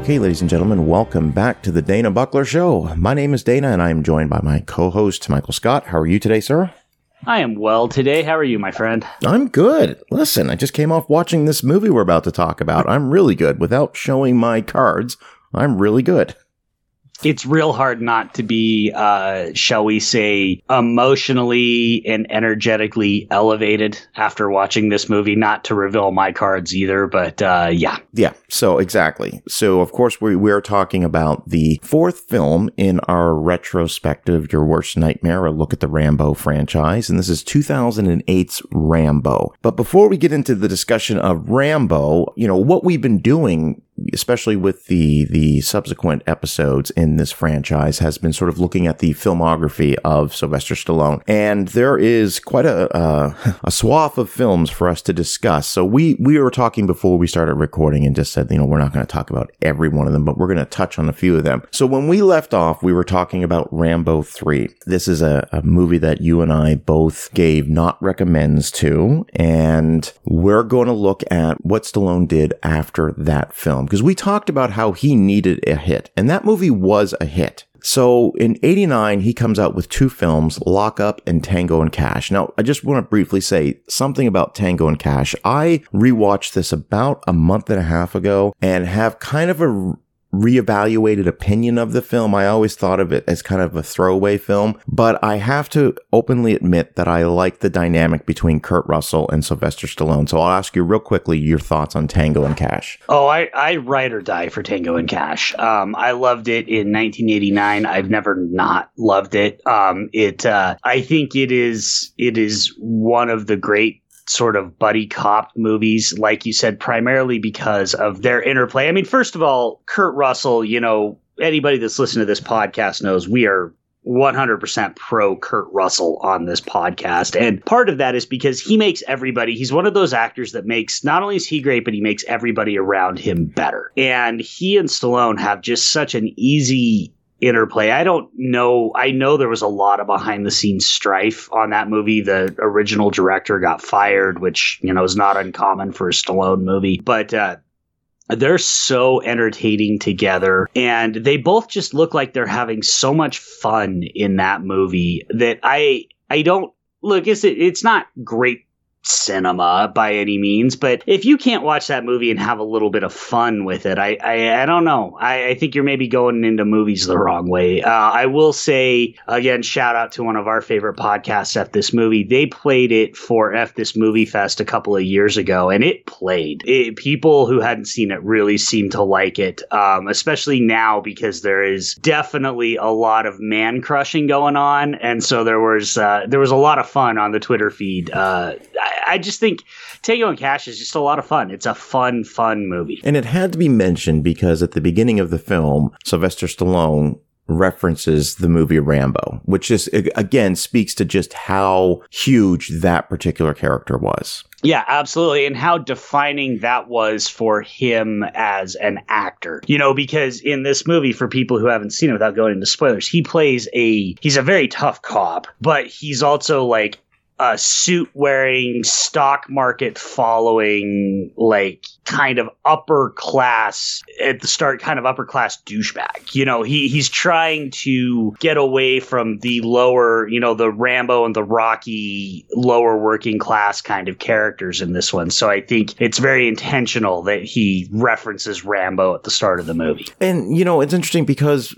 Okay, ladies and gentlemen, welcome back to the Dana Buckler Show. My name is Dana, and I am joined by my co-host, Michael Scott. How are you today, sir? I am well today. How are you, my friend? I'm good. Listen, I just came off watching this movie we're about to talk about. I'm really good. Without showing my cards, I'm really good. It's real hard not to be, shall we say, emotionally and energetically elevated after watching this movie. Not to reveal my cards either, but yeah. Yeah, so exactly. So, of course, we're talking about the fourth film in our retrospective Your Worst Nightmare, a look at the Rambo franchise, and this is 2008's Rambo. But before we get into the discussion of Rambo, you know, what we've been doing, especially with the subsequent episodes in this franchise, has been sort of looking at the filmography of Sylvester Stallone. And there is quite a swath of films for us to discuss. So we were talking before we started recording and just said, you know, we're not going to talk about every one of them, but we're going to touch on a few of them. So when we left off, we were talking about Rambo 3. This is a movie that you and I both gave not recommends to. And we're going to look at what Stallone did after that film, because we talked about how he needed a hit, and that movie was a hit. So in 1989, he comes out with two films, Lock Up and Tango and Cash. Now, I just want to briefly say something about Tango and Cash. I rewatched this about a month and a half ago and have kind of a reevaluated opinion of the film. I always thought of it as kind of a throwaway film, but I have to openly admit that I like the dynamic between Kurt Russell and Sylvester Stallone. So I'll ask you real quickly your thoughts on Tango and Cash. Oh, I ride or die for Tango and Cash. I loved it in 1989. I've never not loved it. I think it is one of the great sort of buddy cop movies, like you said, primarily because of their interplay. I mean, first of all, Kurt Russell, you know, anybody that's listened to this podcast knows we are 100% pro Kurt Russell on this podcast. And part of that is because he makes everybody, he's one of those actors that makes, not only is he great, but he makes everybody around him better. And he and Stallone have just such an easy interplay. I don't know. I know there was a lot of behind the scenes strife on that movie. The original director got fired, which, you know, is not uncommon for a Stallone movie, but they're so entertaining together, and they both just look like they're having so much fun in that movie that I don't look, it's not great cinema by any means, but if you can't watch that movie and have a little bit of fun with it, I don't know. I think you're maybe going into movies the wrong way. I will say, again, shout out to one of our favorite podcasts, F This Movie. They played it for F This Movie Fest a couple of years ago, and it played. People who hadn't seen it really seemed to like it, especially now, because there is definitely a lot of man crushing going on, and so there was a lot of fun on the Twitter feed. I just think Tango and Cash is just a lot of fun. It's a fun, fun movie. And it had to be mentioned because at the beginning of the film, Sylvester Stallone references the movie Rambo, which just, again, speaks to just how huge that particular character was. Yeah, absolutely. And how defining that was for him as an actor. You know, because in this movie, for people who haven't seen it, without going into spoilers, he's a very tough cop, but he's also like a suit-wearing, stock market-following, like, kind of upper-class, at the start, kind of upper-class douchebag. You know, he's trying to get away from the lower, you know, the Rambo and the Rocky lower working-class kind of characters in this one. So I think it's very intentional that he references Rambo at the start of the movie. And, you know, it's interesting because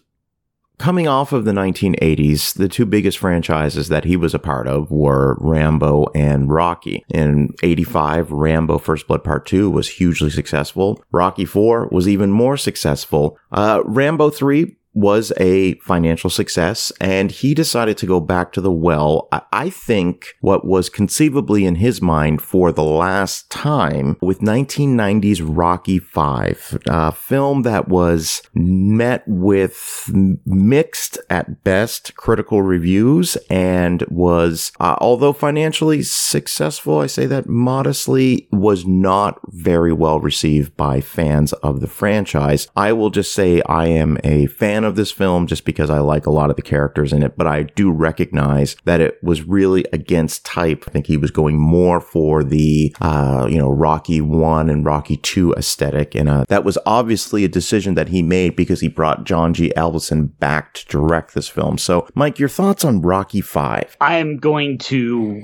coming off of the 1980s, the two biggest franchises that he was a part of were Rambo and Rocky. In 1985, Rambo: First Blood Part II was hugely successful. Rocky IV was even more successful. Rambo 3 was a financial success, and he decided to go back to the well. I think what was conceivably in his mind for the last time with 1990's Rocky V, a film that was met with mixed at best critical reviews and was, although financially successful, I say that modestly, was not very well received by fans of the franchise. I will just say I am a fan fan of this film just because I like a lot of the characters in it, but I do recognize that it was really against type. I think he was going more for the, Rocky I and Rocky II aesthetic. And that was obviously a decision that he made because he brought John G. Avildsen back to direct this film. So, Mike, your thoughts on Rocky V? I'm going to...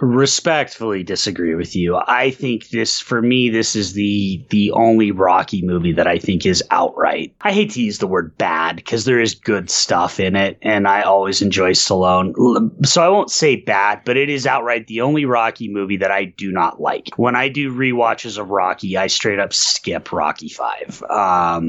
respectfully disagree with you. I think this, for me, this is the only Rocky movie that I think is outright. I hate to use the word bad because there is good stuff in it, and I always enjoy Stallone. So I won't say bad, but it is outright the only Rocky movie that I do not like. When I do rewatches of Rocky, I straight up skip Rocky V.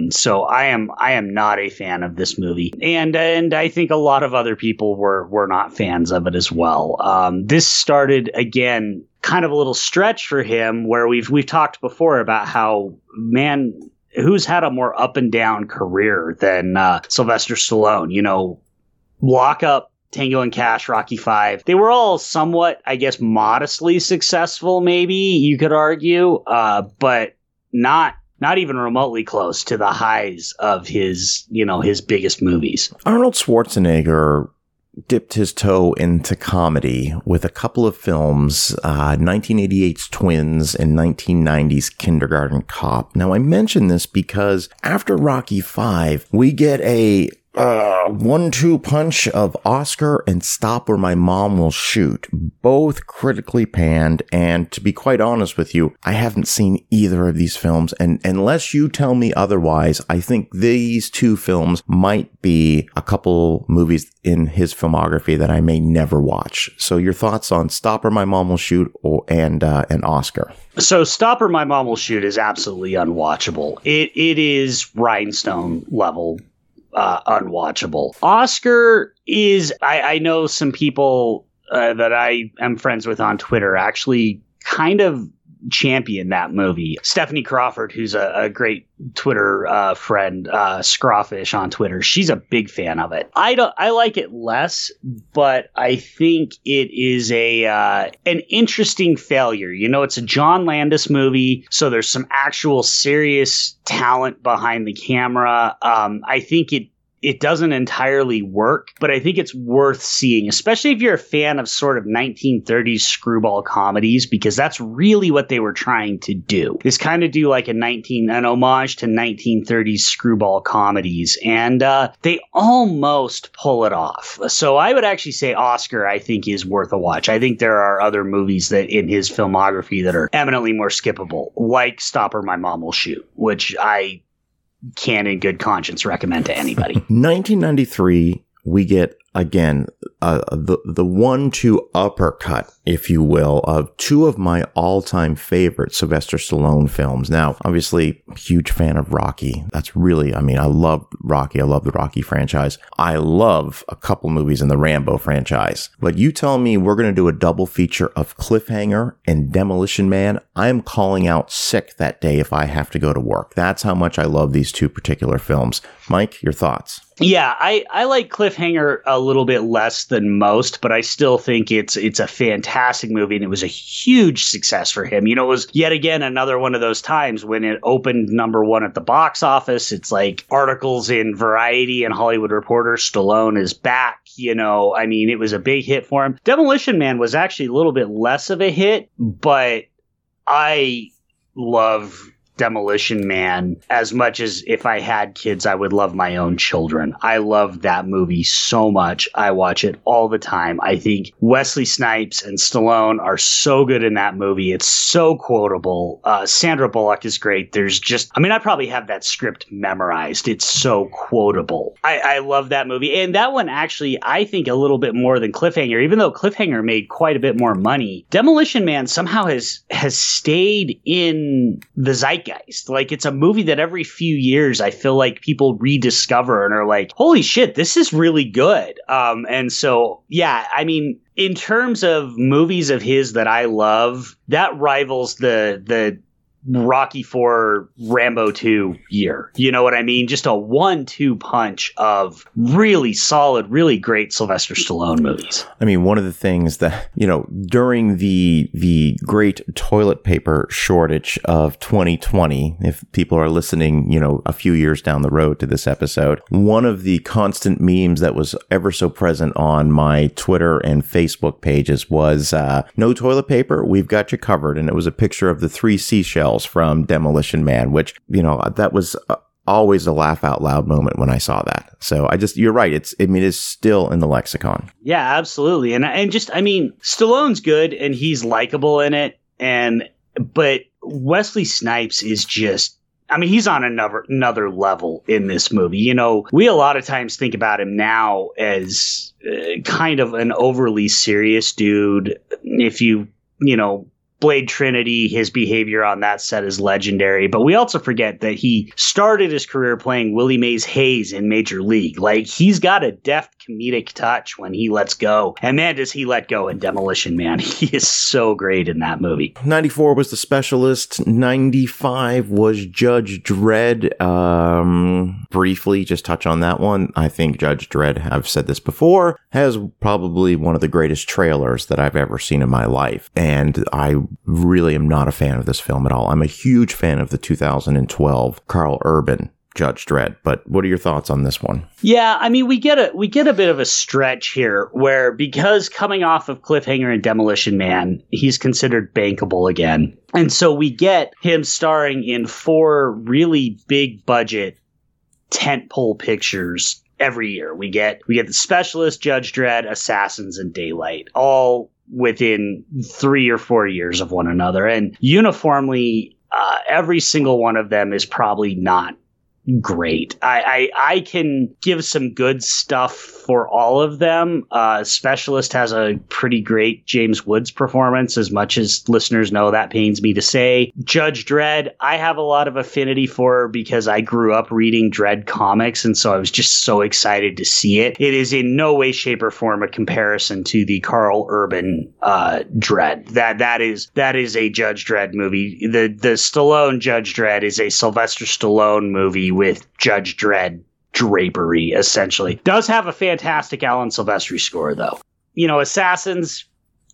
So I am not a fan of this movie, and I think a lot of other people were not fans of it as well. This started, again, kind of a little stretch for him, where we've talked before about how, man, who's had a more up and down career than Sylvester Stallone? Lock Up, Tango and Cash, Rocky V. They were all somewhat, I guess, modestly successful, maybe you could argue, but not even remotely close to the highs of his, his biggest movies. Arnold Schwarzenegger dipped his toe into comedy with a couple of films, 1988's Twins and 1990's Kindergarten Cop. Now, I mention this because after Rocky V, we get a 1-2 punch of Oscar and Stop or My Mom Will Shoot, both critically panned. And to be quite honest with you, I haven't seen either of these films. And unless you tell me otherwise, I think these two films might be a couple movies in his filmography that I may never watch. So your thoughts on Stop or My Mom Will Shoot and Oscar? So Stop or My Mom Will Shoot is absolutely unwatchable. It is Rhinestone level unwatchable. Oscar is, I know some people that I am friends with on Twitter actually kind of champion that movie. Stephanie Crawford, who's a great Twitter friend, Scrawfish on Twitter, she's a big fan of it. I like it less, but I think it is an interesting failure. It's a John Landis movie, so there's some actual serious talent behind the camera. I think it doesn't entirely work, but I think it's worth seeing, especially if you're a fan of sort of 1930s screwball comedies, because that's really what they were trying to do, is kind of do like an homage to 1930s screwball comedies. And they almost pull it off. So I would actually say Oscar, I think, is worth a watch. I think there are other movies that in his filmography that are eminently more skippable, like Stop or My Mom Will Shoot, which I can in good conscience recommend to anybody. 1993, we get again the 1-2 uppercut, if you will, of two of my all-time favorite Sylvester Stallone films. Now, obviously, huge fan of Rocky. That's really, I love Rocky. I love the Rocky franchise. I love a couple movies in the Rambo franchise. But you tell me we're going to do a double feature of Cliffhanger and Demolition Man, I'm calling out sick that day if I have to go to work. That's how much I love these two particular films. Mike, your thoughts? Yeah, I like Cliffhanger a little bit less than most, but I still think it's a fantastic movie, and it was a huge success for him. It was yet again another one of those times when it opened #1 at the box office. It's like articles in Variety and Hollywood Reporter, Stallone is back. It was a big hit for him. Demolition Man was actually a little bit less of a hit, but I love Demolition Man as much as if I had kids, I would love my own children. I love that movie so much. I watch it all the time. I think Wesley Snipes and Stallone are so good in that movie. It's so quotable. Sandra Bullock is great. There's just, I probably have that script memorized. It's so quotable. I love that movie. And that one actually, I think a little bit more than Cliffhanger, even though Cliffhanger made quite a bit more money. Demolition Man somehow has stayed in the zeitgeist. Like, it's a movie that every few years I feel like people rediscover and are like, holy shit, this is really good. And so, yeah, in terms of movies of his that I love, that rivals the Rocky IV, Rambo II year. You know what I mean? Just a 1-2 punch of really solid, really great Sylvester Stallone movies. I mean, one of the things that, you know, during the great toilet paper shortage of 2020, if people are listening, you know, a few years down the road to this episode, one of the constant memes that was ever so present on my Twitter and Facebook pages was, no toilet paper, we've got you covered. And it was a picture of the three seashells from Demolition Man, which, you know, that was always a laugh out loud moment when I saw that. So I just, you're right. It's still in the lexicon. Yeah, absolutely. And just, I mean, Stallone's good and he's likable in it. But Wesley Snipes is just, I mean, he's on another level in this movie. You know, we a lot of times think about him now as kind of an overly serious dude. If you know, Blade Trinity, his behavior on that set is legendary, but we also forget that he started his career playing Willie Mays Hayes in Major League. Like, he's got a deft comedic touch when he lets go, and man, does he let go in Demolition Man. He is so great in that movie. 94 was The Specialist, 95 was Judge Dredd. Briefly, just touch on that one. I think Judge Dredd, I've said this before, has probably one of the greatest trailers that I've ever seen in my life, and I really am not a fan of this film at all. I'm a huge fan of the 2012 Carl Urban Judge Dredd, but what are your thoughts on this one? Yeah, I mean, we get a bit of a stretch here where, because coming off of Cliffhanger and Demolition Man, he's considered bankable again. And so we get him starring in 4 really big budget tentpole pictures every year. We get The Specialist, Judge Dredd, Assassins, and Daylight, all within 3 or 4 years of one another. And uniformly, every single one of them is probably not great. I can give some good stuff for all of them. Specialist has a pretty great James Woods performance, as much as listeners know that pains me to say. Judge Dredd, I have a lot of affinity for, because I grew up reading Dredd comics, and so I was just so excited to see it. It is in no way, shape, or form a comparison to the Carl Urban Dredd. That is a Judge Dredd movie. The Stallone Judge Dredd is a Sylvester Stallone movie with Judge Dredd drapery, essentially. Does have a fantastic Alan Silvestri score, though. You know, Assassins,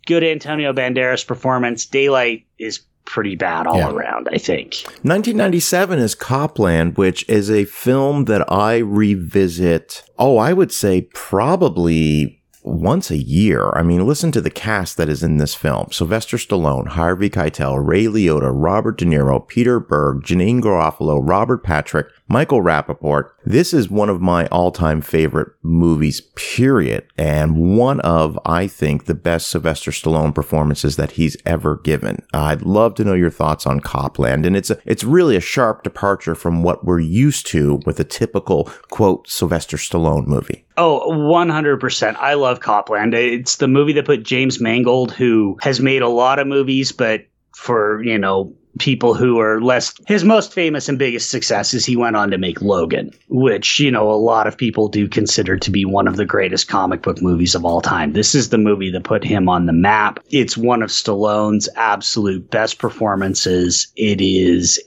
good Antonio Banderas performance. Daylight is pretty bad all around, I think. 1997 is Copland, which is a film that I revisit, I would say probably once a year. I mean, listen to the cast that is in this film. Sylvester Stallone, Harvey Keitel, Ray Liotta, Robert De Niro, Peter Berg, Janine Garofalo, Robert Patrick, Michael Rappaport. This is one of my all-time favorite movies, period, and one of, I think, the best Sylvester Stallone performances that he's ever given. I'd love to know your thoughts on Copland, and it's really a sharp departure from what we're used to with a typical, quote, Sylvester Stallone movie. Oh, 100%. I love Copland. It's the movie that put James Mangold, who has made a lot of movies, but for, you know, people who are less, his most famous and biggest success is he went on to make Logan, which, you know, a lot of people do consider to be one of the greatest comic book movies of all time. This is the movie that put him on the map. It's one of Stallone's absolute best performances. It is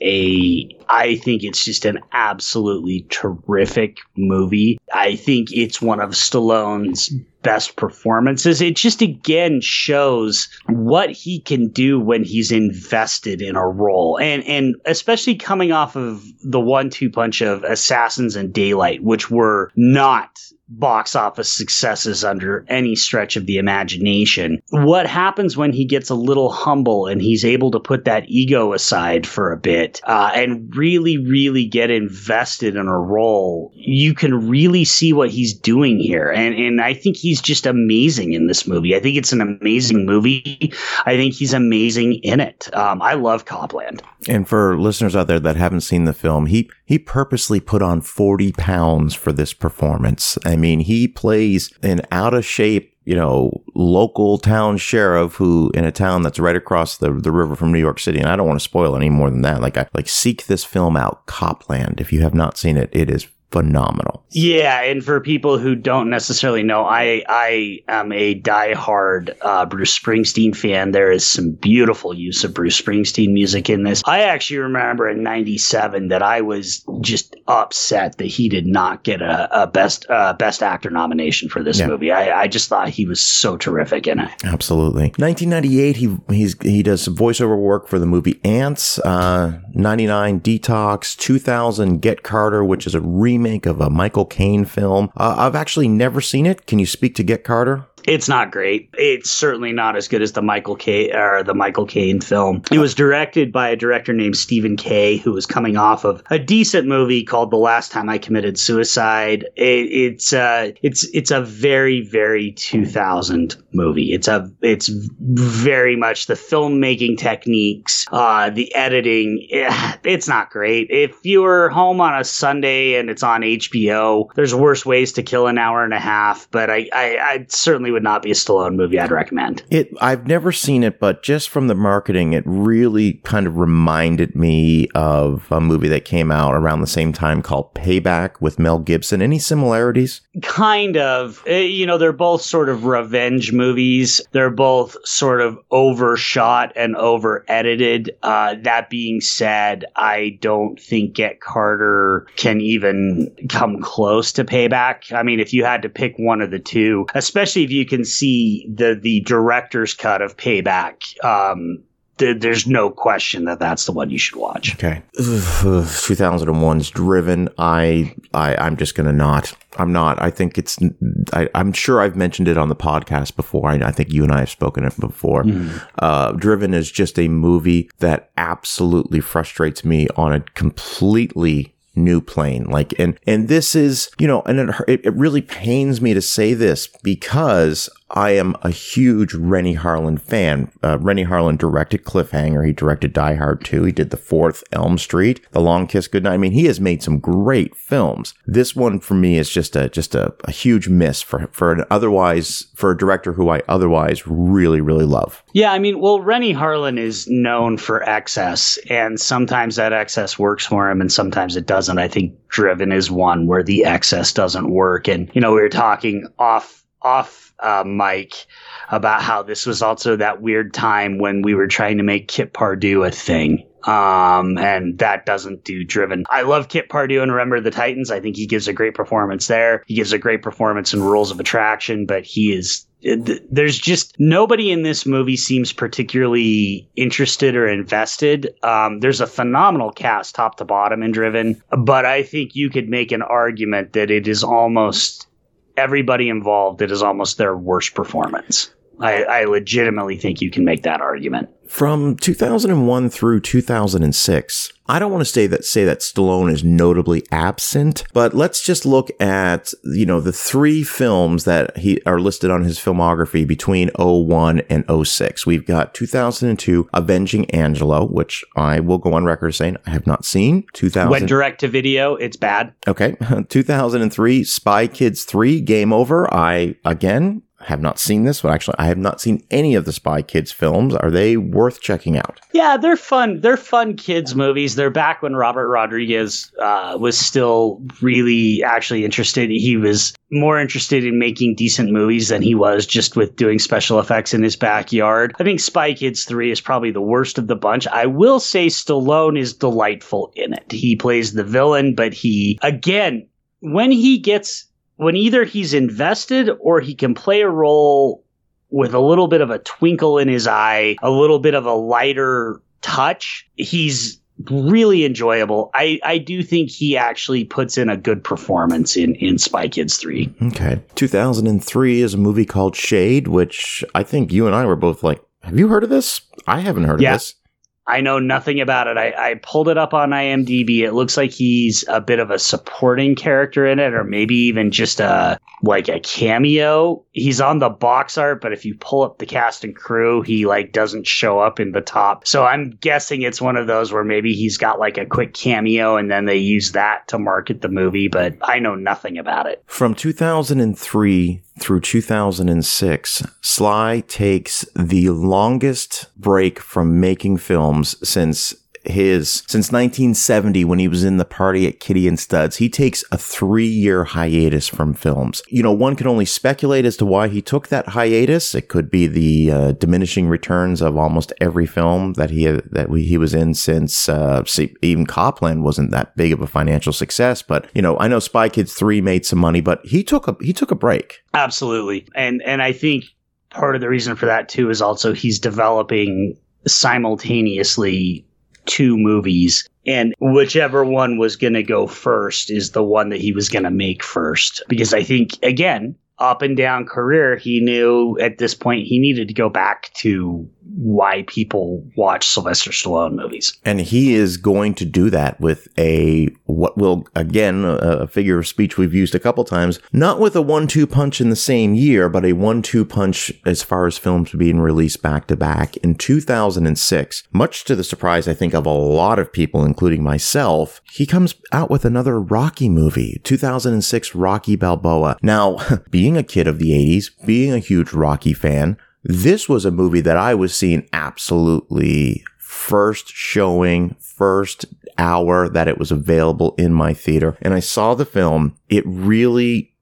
I think it's just an absolutely terrific movie. I think it's one of Stallone's best performances. It just again shows what he can do when he's invested in a role, and especially coming off of the 1-2 punch of Assassins and Daylight, which were not box office successes under any stretch of the imagination. What happens when he gets a little humble and he's able to put that ego aside for a bit and really, really get invested in a role? You can really see what he's doing here. And I think he's just amazing in this movie. I think it's an amazing movie. I think he's amazing in it. I love Copland. And for listeners out there that haven't seen the film, he purposely put on 40 pounds for this performance. I mean, he plays an out-of-shape, you know, local town sheriff who, in a town that's right across the river from New York City, and I don't want to spoil any more than that. Seek this film out, Copland. If you have not seen it, it is phenomenal. Yeah, and for people who don't necessarily know, I am a diehard Bruce Springsteen fan. There is some beautiful use of Bruce Springsteen music in this. I actually remember in '97 that I was just upset that he did not get a best actor nomination for this movie. I just thought he was so terrific in it. Absolutely. 1998, he does some voiceover work for the movie Ants. 99, Detox. 2000, Get Carter, which is a remake of a Michael Caine film. I've actually never seen it. Can you speak to Get Carter? It's not great. It's certainly not as good as the Michael Caine film. It was directed by a director named Stephen Kay, who was coming off of a decent movie called The Last Time I Committed Suicide. It's a very, very 2000 movie. It's very much the filmmaking techniques, the editing. It's not great. If you were home on a Sunday and it's on HBO, there's worse ways to kill an hour and a half. But I certainly would not be a Stallone movie I'd recommend. I've never seen it, but just from the marketing, it really kind of reminded me of a movie that came out around the same time called Payback with Mel Gibson. Any similarities? Kind of. You know, they're both sort of revenge movies. They're both sort of overshot and over-edited. That being said, I don't think Get Carter can even come close to Payback. I mean, if you had to pick one of the two, especially if you can see the director's cut of Payback, there's no question that that's the one you should watch. Okay. 2001's Driven. I'm just going to not. I'm not. I think it's. I'm sure I've mentioned it on the podcast before. I think you and I have spoken it before. Mm. Driven is just a movie that absolutely frustrates me on a completely new plane. Like, and this is, you know, and it really pains me to say this because I am a huge Renny Harlin fan. Renny Harlin directed Cliffhanger. He directed Die Hard 2. He did The Fourth, Elm Street, The Long Kiss Goodnight. I mean, he has made some great films. This one for me is just a huge miss for a director who I otherwise really, really love. Yeah, I mean, well, Renny Harlin is known for excess, and sometimes that excess works for him and sometimes it doesn't. I think Driven is one where the excess doesn't work. And, you know, we were talking off Mike about how this was also that weird time when we were trying to make Kip Pardue a thing. And that doesn't do Driven. I love Kip Pardue and Remember the Titans. I think he gives a great performance there. He gives a great performance in Rules of Attraction, but there's just nobody in this movie seems particularly interested or invested. There's a phenomenal cast top to bottom in Driven, but I think you could make an argument that it is almost everybody involved. It is almost their worst performance. I legitimately think you can make that argument. From 2001 through 2006, I don't want to say that Stallone is notably absent, but let's just look at, you know, the three films that are listed on his filmography between 2001 and 2006. We've got 2002, Avenging Angelo, which I will go on record saying I have not seen. Went direct to video, it's bad. Okay. 2003, Spy Kids 3, Game Over. I have not seen this one. Actually, I have not seen any of the Spy Kids films. Are they worth checking out? Yeah, they're fun. They're fun kids movies. They're back when Robert Rodriguez was still really actually interested. He was more interested in making decent movies than he was just with doing special effects in his backyard. I think Spy Kids 3 is probably the worst of the bunch. I will say Stallone is delightful in it. He plays the villain, but when either he's invested or he can play a role with a little bit of a twinkle in his eye, a little bit of a lighter touch, he's really enjoyable. I do think he actually puts in a good performance in Spy Kids 3. Okay. 2003 is a movie called Shade, which I think you and I were both like, have you heard of this? I haven't heard of this. I know nothing about it. I pulled it up on IMDb. It looks like he's a bit of a supporting character in it, or maybe even just a cameo. He's on the box art, but if you pull up the cast and crew, he doesn't show up in the top. So I'm guessing it's one of those where maybe he's got a quick cameo and then they use that to market the movie, but I know nothing about it. From 2003 through 2006, Sly takes the longest break from making films since since 1970, when he was in The Party at Kitty and Studs, he takes a 3-year hiatus from films. You know, one can only speculate as to why he took that hiatus. It could be the diminishing returns of almost every film that he was in since even Copland wasn't that big of a financial success. But, you know, I know Spy Kids 3 made some money, but he took a break. Absolutely. And I think part of the reason for that, too, is also he's developing simultaneously two movies, and whichever one was going to go first is the one that he was going to make first, because I think, again, up and down career, he knew at this point he needed to go back to why people watch Sylvester Stallone movies. And he is going to do that with a figure of speech we've used a couple times, not with a 1-2 punch in the same year, but a 1-2 punch as far as films being released back to back. In 2006, much to the surprise, I think, of a lot of people, including myself, he comes out with another Rocky movie, 2006 Rocky Balboa. Now, being a kid of the 80s, being a huge Rocky fan, this was a movie that I was seeing absolutely first showing, first hour that it was available in my theater. And I saw the film. It really,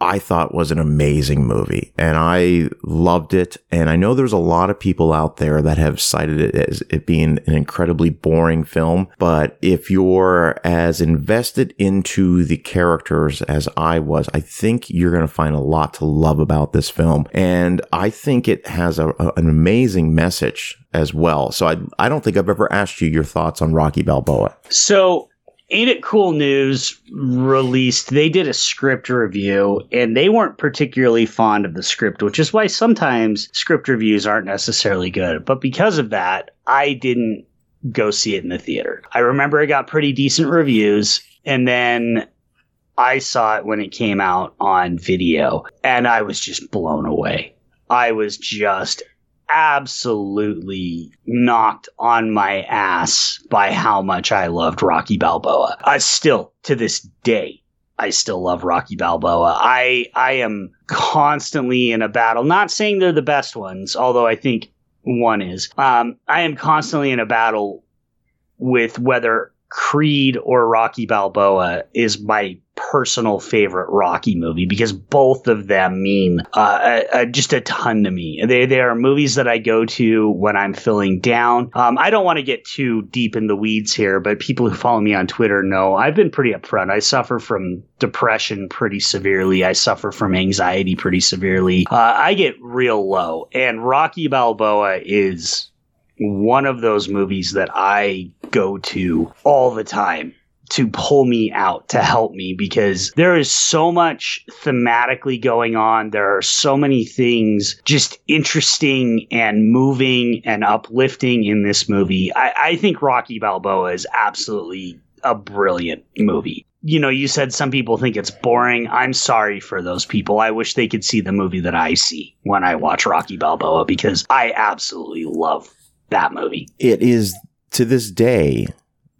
I thought, was an amazing movie, and I loved it. And I know there's a lot of people out there that have cited it as it being an incredibly boring film, but if you're as invested into the characters as I was, I think you're going to find a lot to love about this film. And I think it has an amazing message as well. So I don't think I've ever asked you your thoughts on Rocky Balboa. So, Ain't It Cool News released, they did a script review, and they weren't particularly fond of the script, which is why sometimes script reviews aren't necessarily good. But because of that, I didn't go see it in the theater. I remember it got pretty decent reviews, and then I saw it when it came out on video, and I was just blown away. I was just absolutely knocked on my ass by how much I loved Rocky Balboa. To this day, I still love Rocky Balboa. I am constantly in a battle, not saying they're the best ones, although I think one is. I am constantly in a battle with whether Creed or Rocky Balboa is my personal favorite Rocky movie, because both of them mean just a ton to me. They are movies that I go to when I'm feeling down. I don't want to get too deep in the weeds here, but people who follow me on Twitter know I've been pretty upfront. I suffer from depression pretty severely. I suffer from anxiety pretty severely. I get real low, and Rocky Balboa is one of those movies that I go to all the time to pull me out, to help me, because there is so much thematically going on. There are so many things just interesting and moving and uplifting in this movie. I think Rocky Balboa is absolutely a brilliant movie. You know, you said some people think it's boring. I'm sorry for those people. I wish they could see the movie that I see when I watch Rocky Balboa, because I absolutely love that movie. It is, to this day,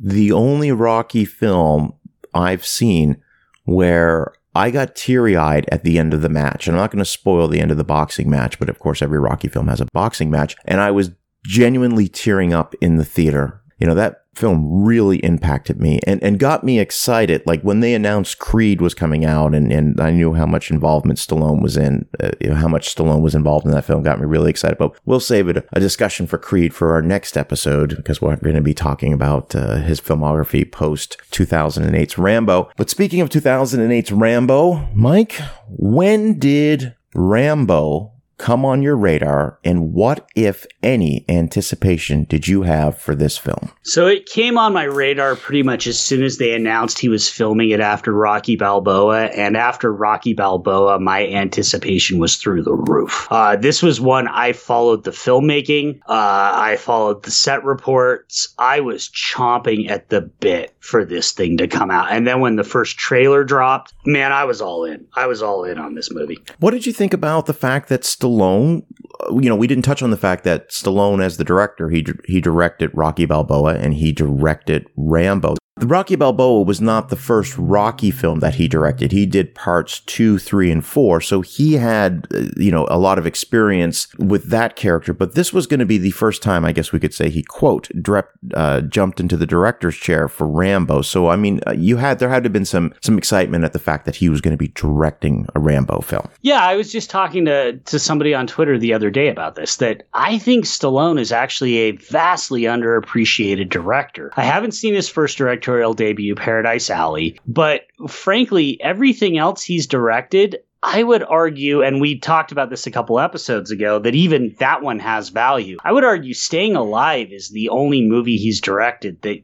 the only Rocky film I've seen where I got teary-eyed at the end of the match. And I'm not going to spoil the end of the boxing match, but of course every Rocky film has a boxing match. And I was genuinely tearing up in the theater. You know, that film really impacted me and got me excited. Like when they announced Creed was coming out, and I knew how much involvement Stallone was in, how much Stallone was involved in that film, got me really excited. But we'll save it a discussion for Creed for our next episode, because we're going to be talking about his filmography post 2008's Rambo. But speaking of 2008's Rambo, Mike, when did Rambo come on your radar, and what, if any, anticipation did you have for this film? So it came on my radar pretty much as soon as they announced he was filming it after Rocky Balboa, and after Rocky Balboa, my anticipation was through the roof. This was one I followed the filmmaking, I followed the set reports. I was chomping at the bit for this thing to come out, and then when the first trailer dropped, man, I was all in. I was all in on this movie. What did you think about the fact that Stallone, you know, we didn't touch on the fact that Stallone, as the director, he directed Rocky Balboa and he directed Rambo. Rocky Balboa was not the first Rocky film that he directed. He did parts 2, 3, and 4. So he had, a lot of experience with that character. But this was going to be the first time, I guess we could say, he, quote, jumped into the director's chair for Rambo. So, I mean, there had to have been some excitement at the fact that he was going to be directing a Rambo film. Yeah, I was just talking to somebody on Twitter the other day about this, that I think Stallone is actually a vastly underappreciated director. I haven't seen his first directorial debut, Paradise Alley, but frankly, everything else he's directed, I would argue, and we talked about this a couple episodes ago, that even that one has value. I would argue Staying Alive is the only movie he's directed that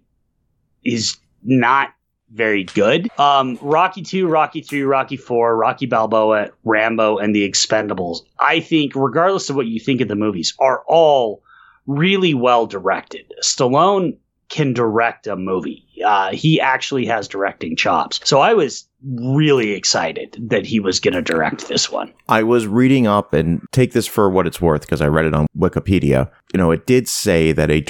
is not very good. Rocky II, Rocky III, Rocky IV, Rocky Balboa, Rambo, and The Expendables, I think, regardless of what you think of the movies, are all really well directed. Stallone can direct a movie. He actually has directing chops. So I was really excited that he was going to direct this one. I was reading up, and take this for what it's worth because I read it on Wikipedia. It did say that a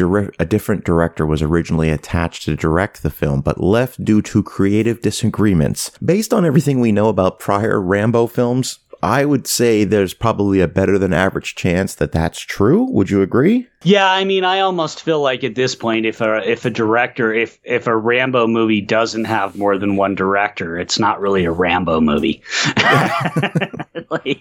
different director was originally attached to direct the film, but left due to creative disagreements. Based on everything we know about prior Rambo films, I would say there's probably a better than average chance that that's true. Would you agree? Yeah, I mean, I almost feel like at this point, if a director, if a Rambo movie doesn't have more than one director, it's not really a Rambo movie.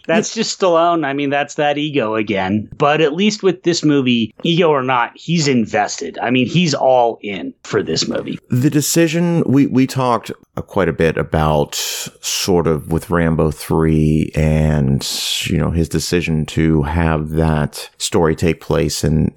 That's just Stallone. I mean, that's that ego again. But at least with this movie, ego or not, he's invested. I mean, he's all in for this movie. The decision, we talked quite a bit about sort of with Rambo 3 and, his decision to have that story take place in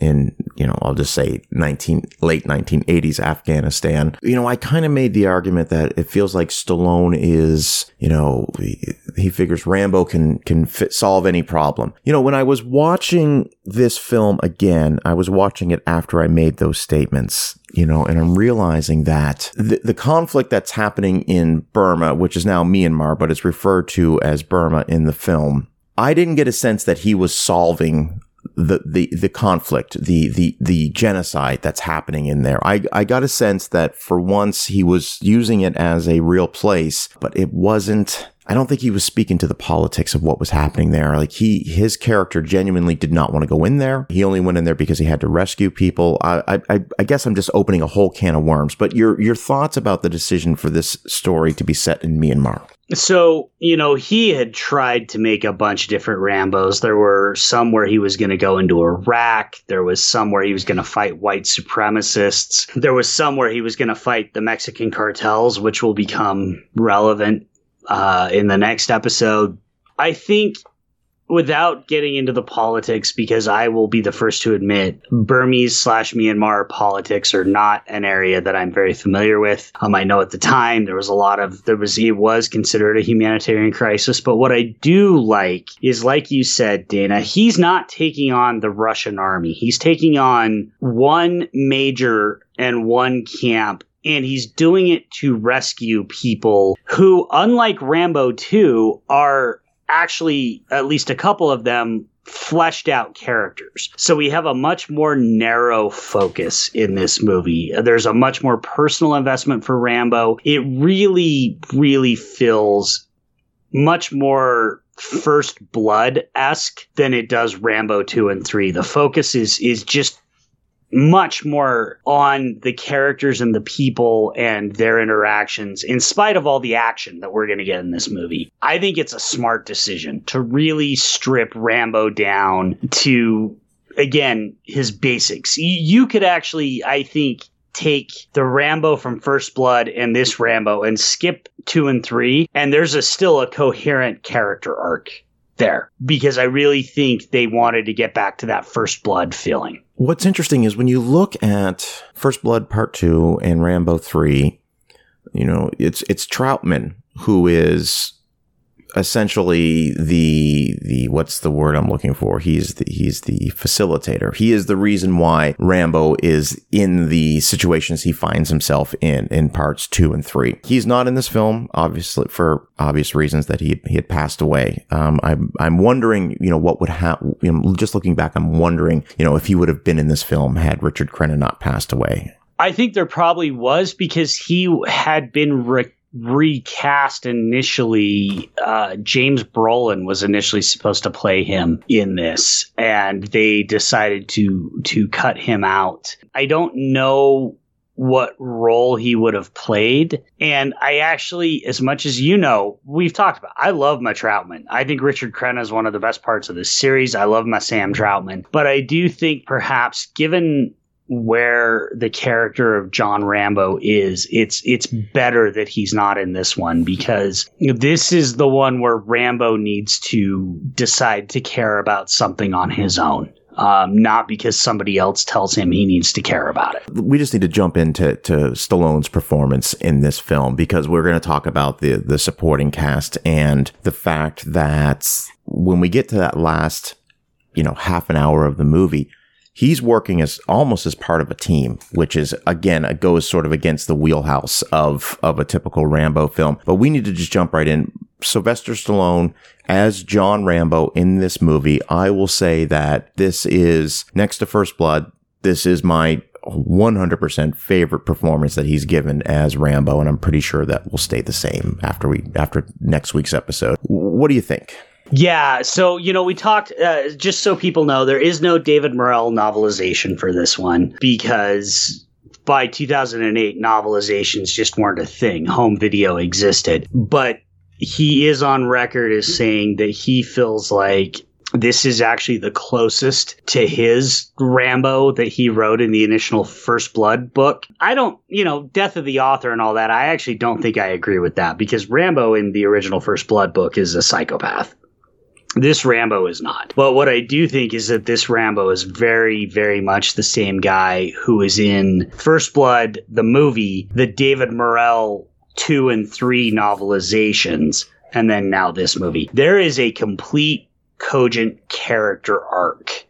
I'll just say late 1980s Afghanistan. I kind of made the argument that it feels like Stallone is, he figures Rambo can solve any problem. When I was watching this film again, I was watching it after I made those statements, and I'm realizing that the conflict that's happening in Burma, which is now Myanmar, but it's referred to as Burma in the film, I didn't get a sense that he was solving the conflict, the genocide that's happening in there. I got a sense that for once he was using it as a real place, but it wasn't. I don't think he was speaking to the politics of what was happening there. Like his character genuinely did not want to go in there. He only went in there because he had to rescue people. I guess I'm just opening a whole can of worms, but your thoughts about the decision for this story to be set in Myanmar. So, he had tried to make a bunch of different Rambos. There were some where he was going to go into Iraq. There was some where he was going to fight white supremacists. There was some where he was going to fight the Mexican cartels, which will become relevant in the next episode. I think, without getting into the politics, because I will be the first to admit Burmese/Myanmar politics are not an area that I'm very familiar with. I know at the time it was considered a humanitarian crisis. But what I do like is, like you said, Dana, he's not taking on the Russian army. He's taking on one major and one camp. And he's doing it to rescue people who, unlike Rambo 2, are actually, at least a couple of them, fleshed out characters. So we have a much more narrow focus in this movie. There's a much more personal investment for Rambo. It really, really feels much more First Blood-esque than it does Rambo 2 and 3. The focus is just much more on the characters and the people and their interactions, in spite of all the action that we're going to get in this movie. I think it's a smart decision to really strip Rambo down to, again, his basics. You could actually, I think, take the Rambo from First Blood and this Rambo and skip 2 and 3, and there's still a coherent character arc there, because I really think they wanted to get back to that First Blood feeling. What's interesting is when you look at First Blood Part 2 and Rambo 3, it's Troutman who is essentially the what's the word I'm looking for? He's the facilitator. He is the reason why Rambo is in the situations he finds himself in parts 2 and 3. He's not in this film, obviously, for obvious reasons that he had passed away. I'm wondering, what would happen. Just looking back, I'm wondering, if he would have been in this film had Richard Crenna not passed away. I think there probably was, because he had been recast initially. James Brolin was initially supposed to play him in this, and they decided to cut him out. I don't know what role he would have played. And I actually, as much as you know, we've talked about, I love my Troutman. I think Richard Crenna is one of the best parts of this series. I love my Sam Troutman. But I do think perhaps, given where the character of John Rambo is, it's better that he's not in this one, because this is the one where Rambo needs to decide to care about something on his own. Not because somebody else tells him he needs to care about it. We just need to jump into Stallone's performance in this film, because we're going to talk about the supporting cast and the fact that when we get to that last, half an hour of the movie, he's working as almost as part of a team, which is, again, it goes sort of against the wheelhouse of a typical Rambo film. But we need to just jump right in. Sylvester Stallone as John Rambo in this movie, I will say that this is, next to First Blood, this is my 100% favorite performance that he's given as Rambo, and I'm pretty sure that will stay the same after next week's episode. What do you think? Yeah, so, we talked, just so people know, there is no David Morrell novelization for this one, because by 2008, novelizations just weren't a thing. Home video existed, but he is on record as saying that he feels like this is actually the closest to his Rambo that he wrote in the initial First Blood book. I don't, Death of the Author and all that, I actually don't think I agree with that, because Rambo in the original First Blood book is a psychopath. This Rambo is not. But what I do think is that this Rambo is very, very much the same guy who is in First Blood, the movie, the David Morrell 2 and 3 novelizations, and then now this movie. There is a complete cogent character arc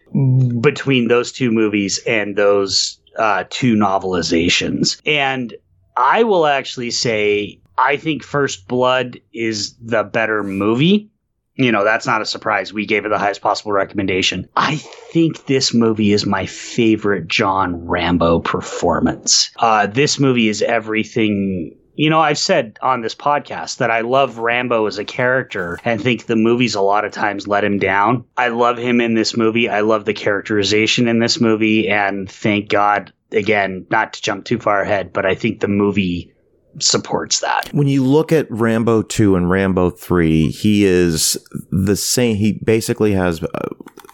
between those two movies and those 2 novelizations. And I will actually say, I think First Blood is the better movie. That's not a surprise. We gave it the highest possible recommendation. I think this movie is my favorite John Rambo performance. This movie is everything. I've said on this podcast that I love Rambo as a character and think the movies a lot of times let him down. I love him in this movie. I love the characterization in this movie. And thank God, again, not to jump too far ahead, but I think the movie supports that. When you look at Rambo 2 and Rambo 3, he is the same. He basically has,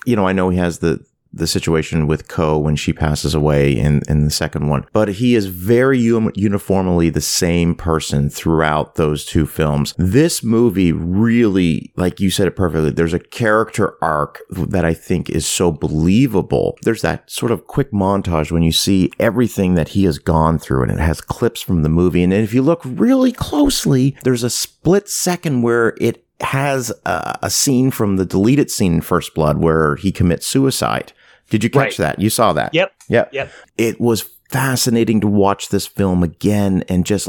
I know he has the situation with Co when she passes away in the second one, but he is very uniformly the same person throughout those two films. This movie really, like you said it perfectly, there's a character arc that I think is so believable. There's that sort of quick montage when you see everything that he has gone through, and it has clips from the movie. And if you look really closely, there's a split second where it has a scene from the deleted scene in First Blood where he commits suicide. Did you catch right. that? You saw that? Yep. It was fascinating to watch this film again, and just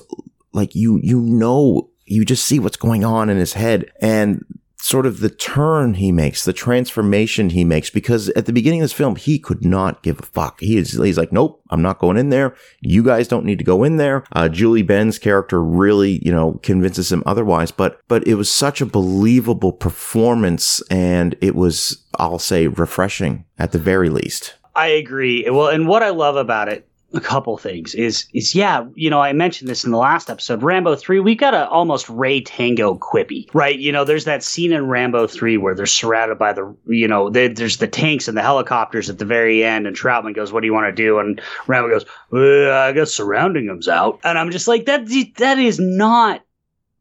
like you just see what's going on in his head, and sort of the turn he makes, the transformation he makes, because at the beginning of this film, he could not give a fuck. He's like, nope, I'm not going in there. You guys don't need to go in there. Julie Benn's character really, convinces him otherwise, but it was such a believable performance, and it was, I'll say, refreshing at the very least. I agree. Well, and what I love about it, a couple things, is I mentioned this in the last episode, Rambo 3, we've got a almost Ray Tango quippy, right? There's that scene in Rambo 3 where they're surrounded by there's the tanks and the helicopters at the very end, and Troutman goes, what do you want to do? And Rambo goes, I guess surrounding him's out. And I'm just like, that is not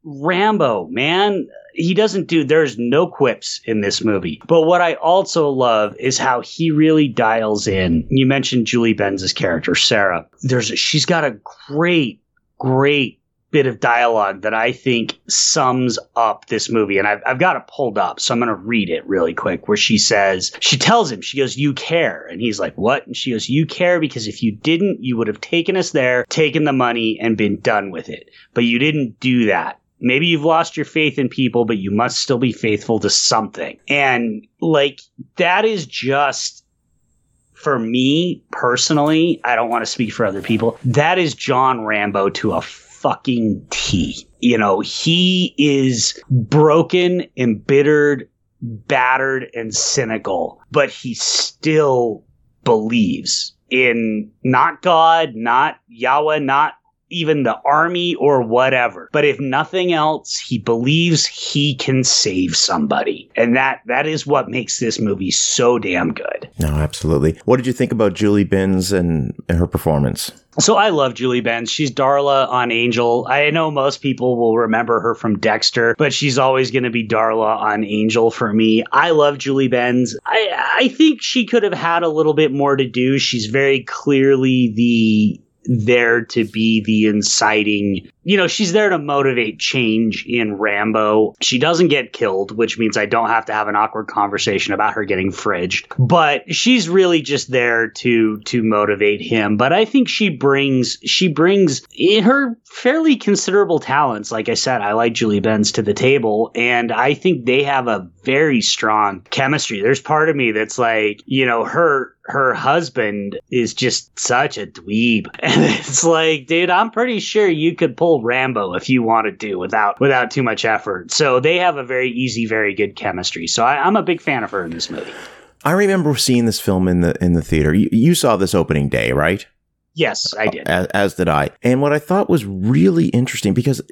Rambo, man. He doesn't there's no quips in this movie. But what I also love is how he really dials in. You mentioned Julie Benz's character, Sarah. She's got a great, great bit of dialogue that I think sums up this movie. And I've got it pulled up, so I'm going to read it really quick, where she says, she tells him, she goes, you care. And he's like, what? And she goes, you care because if you didn't, you would have taken us there, taken the money, and been done with it. But you didn't do that. Maybe you've lost your faith in people, but you must still be faithful to something. And that is just for me personally, I don't want to speak for other people, that is John Rambo to a fucking T. You know, he is broken, embittered, battered, and cynical, but he still believes in not God, not Yahweh, not even the army or whatever. But if nothing else, he believes he can save somebody. And that is what makes this movie so damn good. No, absolutely. What did you think about Julie Benz and her performance? So I love Julie Benz. She's Darla on Angel. I know most people will remember her from Dexter, but she's always going to be Darla on Angel for me. I love Julie Benz. I think she could have had a little bit more to do. She's very clearly there to be the inciting, you know, she's there to motivate change in Rambo. She doesn't get killed, which means I don't have to have an awkward conversation about her getting fridged, but she's really just there to motivate him. But I think she brings her fairly considerable talents. Like I said, I like Julie Benz to the table, and I think they have a very strong chemistry. There's part of me that's like, you know, her husband is just such a dweeb. And it's like, dude, I'm pretty sure you could pull Rambo if you wanted to without too much effort. So they have a very easy, very good chemistry. So I'm a big fan of her in this movie. I remember seeing this film in the theater. You saw this opening day, right? Yes, I did. As did I. And what I thought was really interesting, because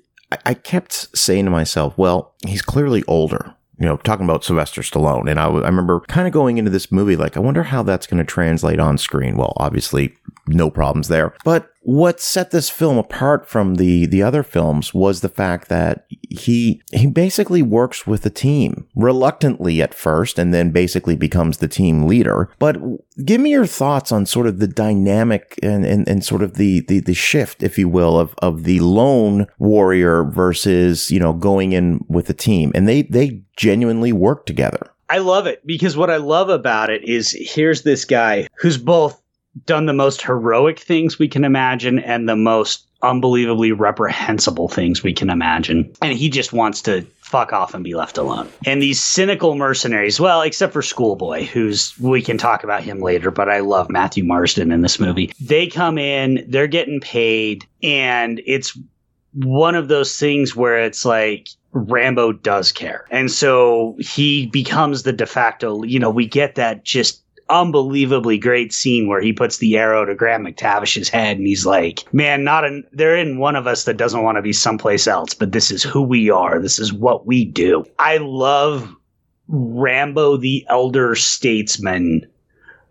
I kept saying to myself, well, he's clearly older. You know, talking about Sylvester Stallone. And I remember kind of going into this movie like, I wonder how that's going to translate on screen. Well, obviously, no problems there. But what set this film apart from the other films was the fact that he basically works with the team reluctantly at first and then basically becomes the team leader. But give me your thoughts on sort of the dynamic and sort of the shift, if you will, of the lone warrior versus, you know, going in with the team. And they genuinely work together. I love it, because what I love about it is here's this guy who's both done the most heroic things we can imagine and the most unbelievably reprehensible things we can imagine. And he just wants to fuck off and be left alone. And these cynical mercenaries, well, except for Schoolboy, we can talk about him later, but I love Matthew Marsden in this movie. They come in, they're getting paid, and it's one of those things where it's like, Rambo does care. And so he becomes the de facto, you know, we get that just unbelievably great scene where he puts the arrow to Graham McTavish's head and he's like, man, there isn't one of us that doesn't want to be someplace else, but this is who we are. This is what we do. I love Rambo the elder statesman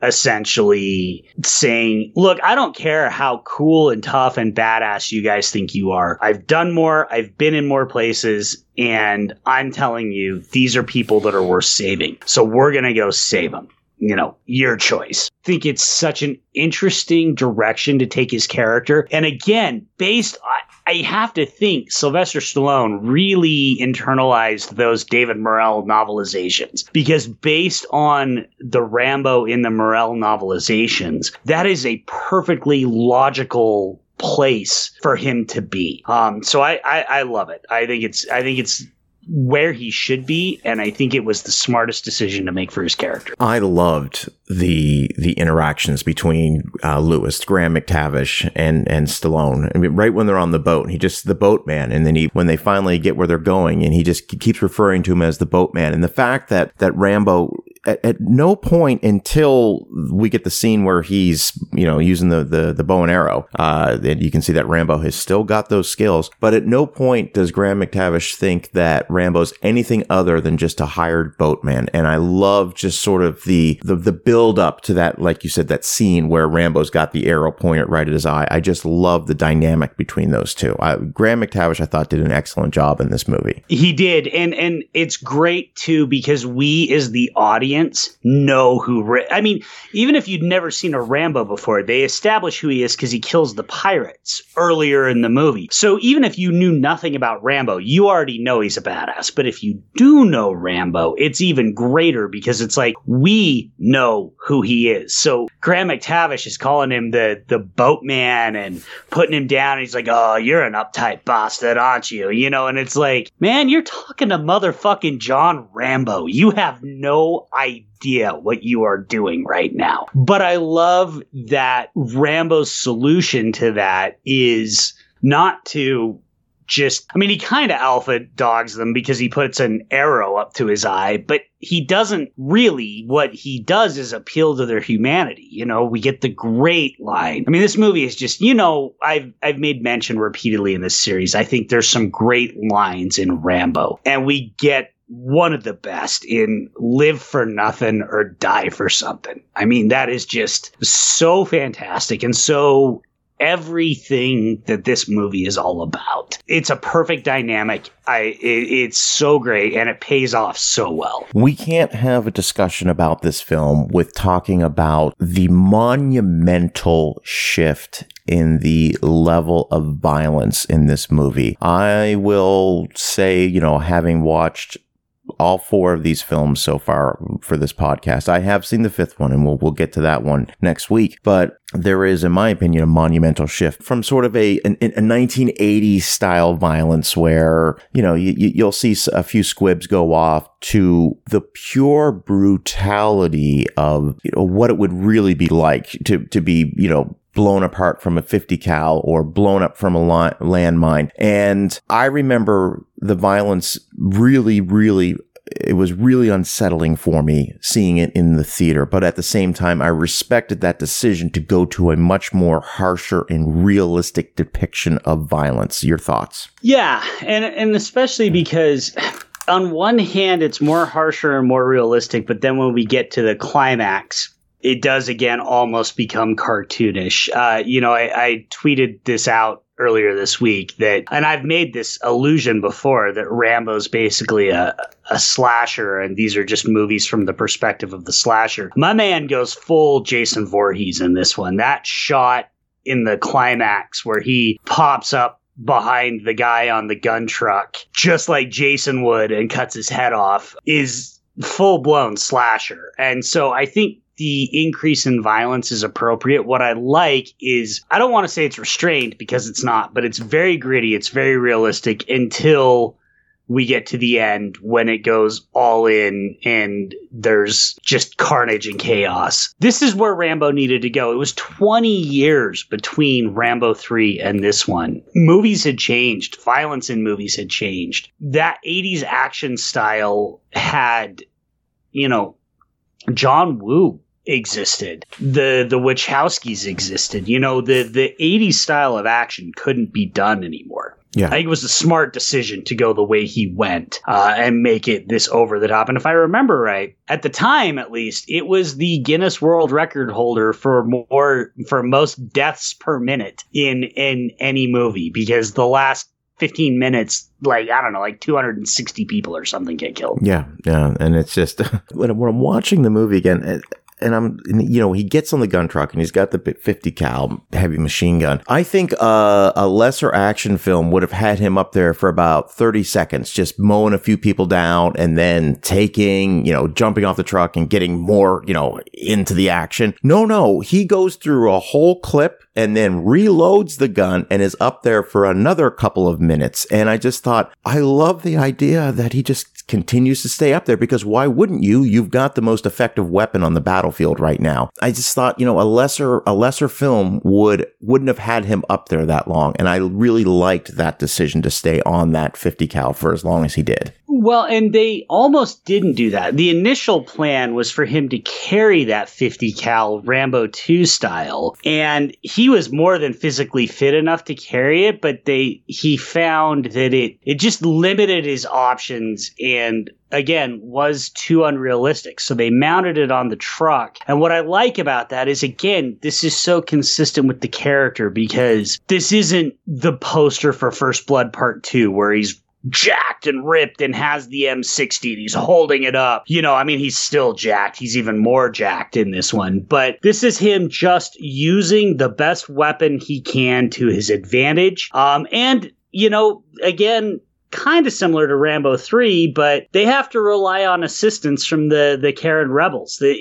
essentially saying, look, I don't care how cool and tough and badass you guys think you are. I've done more. I've been in more places. And I'm telling you, these are people that are worth saving. So we're going to go save them. You know, your choice. I think it's such an interesting direction to take his character. And again, I have to think Sylvester Stallone really internalized those David Morrell novelizations, because based on the Rambo in the Morrell novelizations, that is a perfectly logical place for him to be. So I love it. I think it's where he should be, and I think it was the smartest decision to make for his character. I loved the interactions between Lewis, Graham McTavish, and Stallone. I mean, right when they're on the boat, he just the boatman, and then when they finally get where they're going, and he just keeps referring to him as the boatman. And the fact that Rambo at no point until we get the scene where he's, you know, using the bow and arrow, and you can see that Rambo has still got those skills, but at no point does Graham McTavish think that Rambo's anything other than just a hired boatman. And I love just sort of the build up to that, like you said, that scene where Rambo's got the arrow pointed right at his eye. I just love the dynamic between those two. Graham McTavish, I thought, did an excellent job in this movie. He did. And it's great too, because we as the audience know I mean, even if you'd never seen a Rambo before, they establish who he is because he kills the pirates earlier in the movie. So even if you knew nothing about Rambo, you already know he's a badass. But if you do know Rambo, it's even greater, because it's like, we know who he is. So Graham McTavish is calling him the boatman and putting him down. And he's like, oh, you're an uptight bastard, aren't you? You know, and it's like, man, you're talking to motherfucking John Rambo. You have no idea what you are doing right now. But I love that Rambo's solution to that is not to... just, I mean, he kind of alpha dogs them because he puts an arrow up to his eye, but he doesn't really. What he does is appeal to their humanity. You know, we get the great line. I mean, this movie is just, you know, I've made mention repeatedly in this series. I think there's some great lines in Rambo, and we get one of the best in Live for Nothing or Die for Something. I mean, that is just so fantastic and so everything that this movie is all about. It's a perfect dynamic. It's so great, and it pays off so well. We can't have a discussion about this film with talking about the monumental shift in the level of violence in this movie. I will say, you know, having watched all four of these films so far for this podcast. I have seen the fifth one, and we'll get to that one next week. But there is, in my opinion, a monumental shift from sort of a 1980s style violence where, you know, you'll see a few squibs go off to the pure brutality of, you know, what it would really be like to be, you know, blown apart from a 50 cal or blown up from a landmine. And I remember the violence really, it was really unsettling for me seeing it in the theater. But at the same time, I respected that decision to go to a much more harsher and realistic depiction of violence. Your thoughts? Yeah. And especially because... on one hand, it's more harsher and more realistic, but then when we get to the climax, it does again almost become cartoonish. You know, I tweeted this out earlier this week that, and I've made this allusion before, that Rambo's basically a slasher, and these are just movies from the perspective of the slasher. My man goes full Jason Voorhees in this one. That shot in the climax where he pops up behind the guy on the gun truck, just like Jason would, and cuts his head off, is full-blown slasher. And so I think the increase in violence is appropriate. What I like is, I don't want to say it's restrained because it's not, but it's very gritty, it's very realistic until we get to the end when it goes all in and there's just carnage and chaos. This is where Rambo needed to go. It was 20 years between Rambo 3 and this one. Movies had changed. Violence in movies had changed. That 80s action style had, you know, John Woo existed. The Wachowskis existed. You know, the 80s style of action couldn't be done anymore. Yeah. I think it was a smart decision to go the way he went and make it this over the top. And if I remember right, at the time, at least, it was the Guinness World Record holder for most deaths per minute in any movie, because the last 15 minutes, like, I don't know, like 260 people or something get killed. Yeah. And it's just when I'm watching the movie again, he gets on the gun truck and he's got the 50 cal heavy machine gun. I think a lesser action film would have had him up there for about 30 seconds, just mowing a few people down and then taking, you know, jumping off the truck and getting more, you know, into the action. No, he goes through a whole clip and then reloads the gun and is up there for another couple of minutes. And I just thought, I love the idea that he just continues to stay up there, because why wouldn't you? You've got the most effective weapon on the battlefield right now. I just thought, you know, a lesser film wouldn't have had him up there that long. And I really liked that decision to stay on that 50 cal for as long as he did. Well, and they almost didn't do that. The initial plan was for him to carry that 50 cal Rambo 2 style. And he was more than physically fit enough to carry it, but he found that it just limited his options and, again, was too unrealistic. So they mounted it on the truck. And what I like about that is, again, this is so consistent with the character, because this isn't the poster for First Blood Part 2 where he's jacked and ripped and has the M60 and he's holding it up. You know, I mean, he's still jacked. He's even more jacked in this one. But this is him just using the best weapon he can to his advantage. And, you know, again, kind of similar to Rambo 3, but they have to rely on assistance from the Karen rebels. The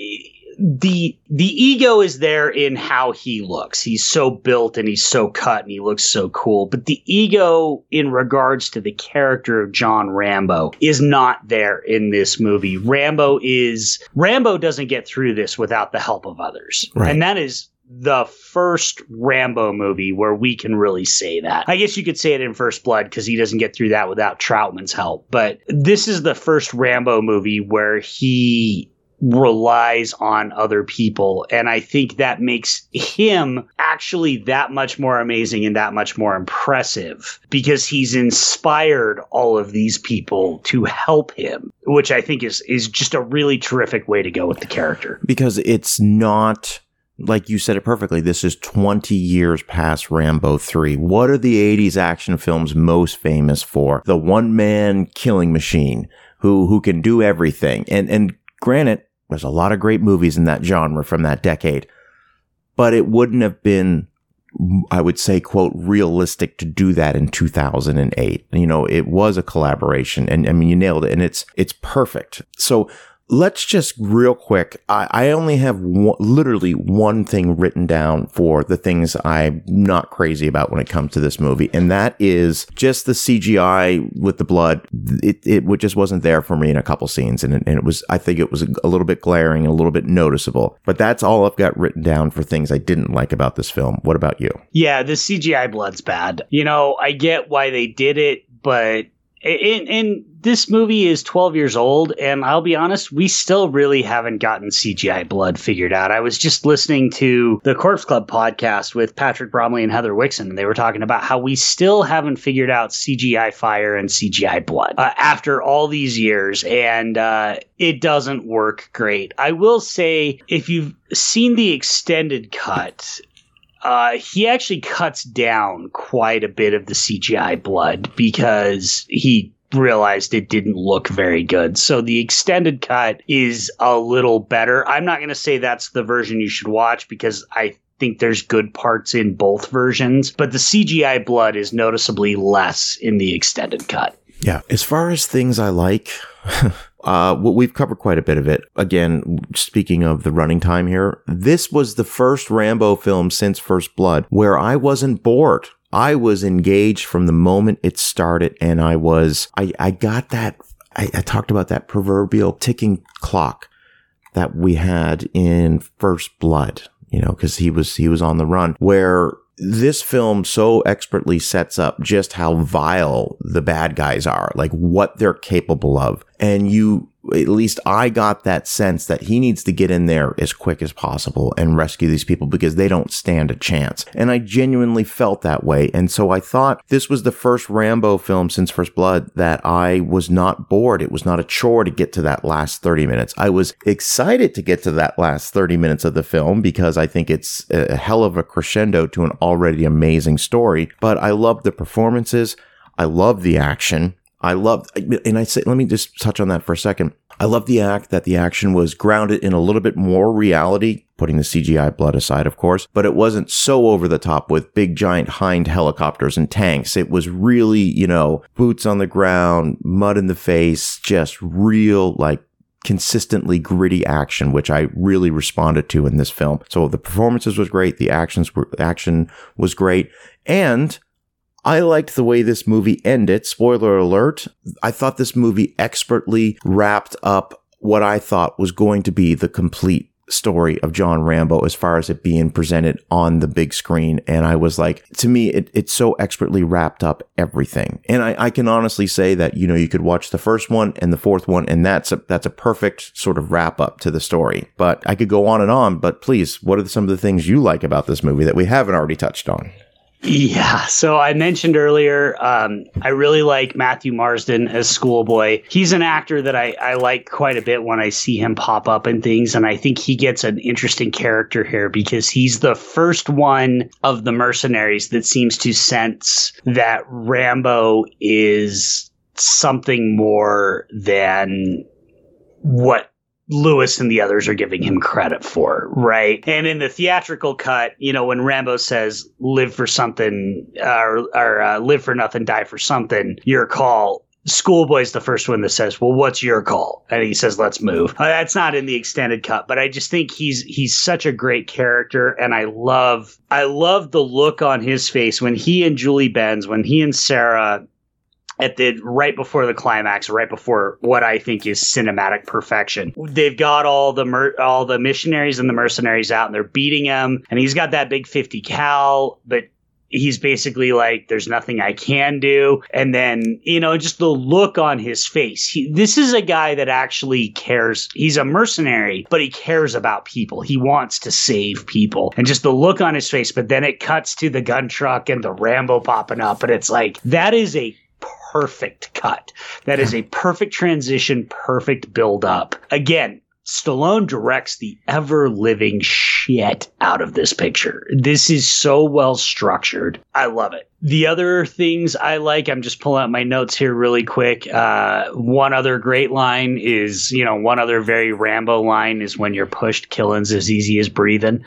the ego is there in how he looks. He's so built and he's so cut and he looks so cool. But the ego in regards to the character of John Rambo is not there in this movie. Rambo doesn't get through this without the help of others. Right. And that is the first Rambo movie where we can really say that. I guess you could say it in First Blood because he doesn't get through that without Troutman's help. But this is the first Rambo movie where he relies on other people. And I think that makes him actually that much more amazing and that much more impressive because he's inspired all of these people to help him, which I think is just a really terrific way to go with the character. Because it's not... Like you said it perfectly, this is 20 years past Rambo 3. What are the 80s action films most famous for? The one-man killing machine who can do everything. And granted, there's a lot of great movies in that genre from that decade. But it wouldn't have been, I would say, quote, realistic to do that in 2008. You know, it was a collaboration. And I mean, you nailed it. And it's perfect. So... Let's just real quick, I only have literally one thing written down for the things I'm not crazy about when it comes to this movie. And that is just the CGI with the blood. It just wasn't there for me in a couple scenes. And it was, I think it was a little bit glaring, a little bit noticeable. But that's all I've got written down for things I didn't like about this film. What about you? Yeah, the CGI blood's bad. You know, I get why they did it, but... And this movie is 12 years old, and I'll be honest, we still really haven't gotten CGI blood figured out. I was just listening to the Corpse Club podcast with Patrick Bromley and Heather Wixon, and they were talking about how we still haven't figured out CGI fire and CGI blood after all these years, and it doesn't work great. I will say, if you've seen the extended cut... he actually cuts down quite a bit of the CGI blood because he realized it didn't look very good. So the extended cut is a little better. I'm not going to say that's the version you should watch because I think there's good parts in both versions, but the CGI blood is noticeably less in the extended cut. Yeah. As far as things I like... we've covered quite a bit of it. Again, speaking of the running time here, this was the first Rambo film since First Blood where I wasn't bored. I was engaged from the moment it started, and I got that. I talked about that proverbial ticking clock that we had in First Blood, you know, because he was on the run, where this film so expertly sets up just how vile the bad guys are, like what they're capable of. And at least I got that sense that he needs to get in there as quick as possible and rescue these people because they don't stand a chance. And I genuinely felt that way. And so I thought this was the first Rambo film since First Blood that I was not bored. It was not a chore to get to that last 30 minutes. I was excited to get to that last 30 minutes of the film because I think it's a hell of a crescendo to an already amazing story. But I loved the performances. I loved the action. Let me just touch on that for a second. I love the act that the action was grounded in a little bit more reality, putting the CGI blood aside, of course, but it wasn't so over the top with big giant Hind helicopters and tanks. It was really, you know, boots on the ground, mud in the face, just real, like, consistently gritty action, which I really responded to in this film. So the performances was great. The action was great. And I liked the way this movie ended. Spoiler alert. I thought this movie expertly wrapped up what I thought was going to be the complete story of John Rambo as far as it being presented on the big screen. And I was like, to me, it so expertly wrapped up everything. And I can honestly say that, you know, you could watch the first one and the fourth one, and that's a perfect sort of wrap up to the story. But I could go on and on, but please, what are some of the things you like about this movie that we haven't already touched on? Yeah, so I mentioned earlier, I really like Matthew Marsden as Schoolboy. He's an actor that I like quite a bit when I see him pop up in things, and I think he gets an interesting character here because he's the first one of the mercenaries that seems to sense that Rambo is something more than what Lewis and the others are giving him credit for, right? And in the theatrical cut, you know, when Rambo says, live for something, or live for nothing, die for something, your call. Schoolboy's the first one that says, well, what's your call? And he says, let's move. That's not in the extended cut, but I just think he's such a great character. And I love the look on his face when he and Julie Benz, when he and Sarah at the right before the climax, right before what I think is cinematic perfection. They've got all the missionaries and the mercenaries out and they're beating him. And he's got that big 50 cal, but he's basically like, there's nothing I can do. And then, you know, just the look on his face. This is a guy that actually cares. He's a mercenary, but he cares about people. He wants to save people. And just the look on his face. But then it cuts to the gun truck and the Rambo popping up. And it's like, that is a perfect cut. That is a perfect transition, perfect build up. Again, Stallone directs the ever-living shit out of this picture. This is so well structured. I love it. The other things I like, I'm just pulling out my notes here really quick. One other great line is, one other very Rambo line is, when you're pushed, killing's as easy as breathing,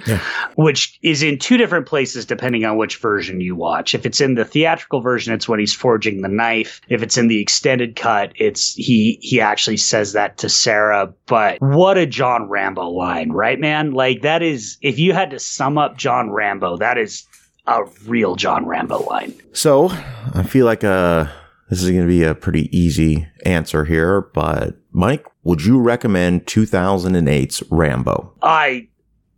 which is in two different places depending on which version you watch. If it's in the theatrical version, it's when he's forging the knife. If it's in the extended cut, it's he actually says that to Sarah. But what a John Rambo line, right, man? Like, that is, if you had to sum up John Rambo, that is a real John Rambo line. So I feel like this is going to be a pretty easy answer here, but Mike, would you recommend 2008's Rambo? I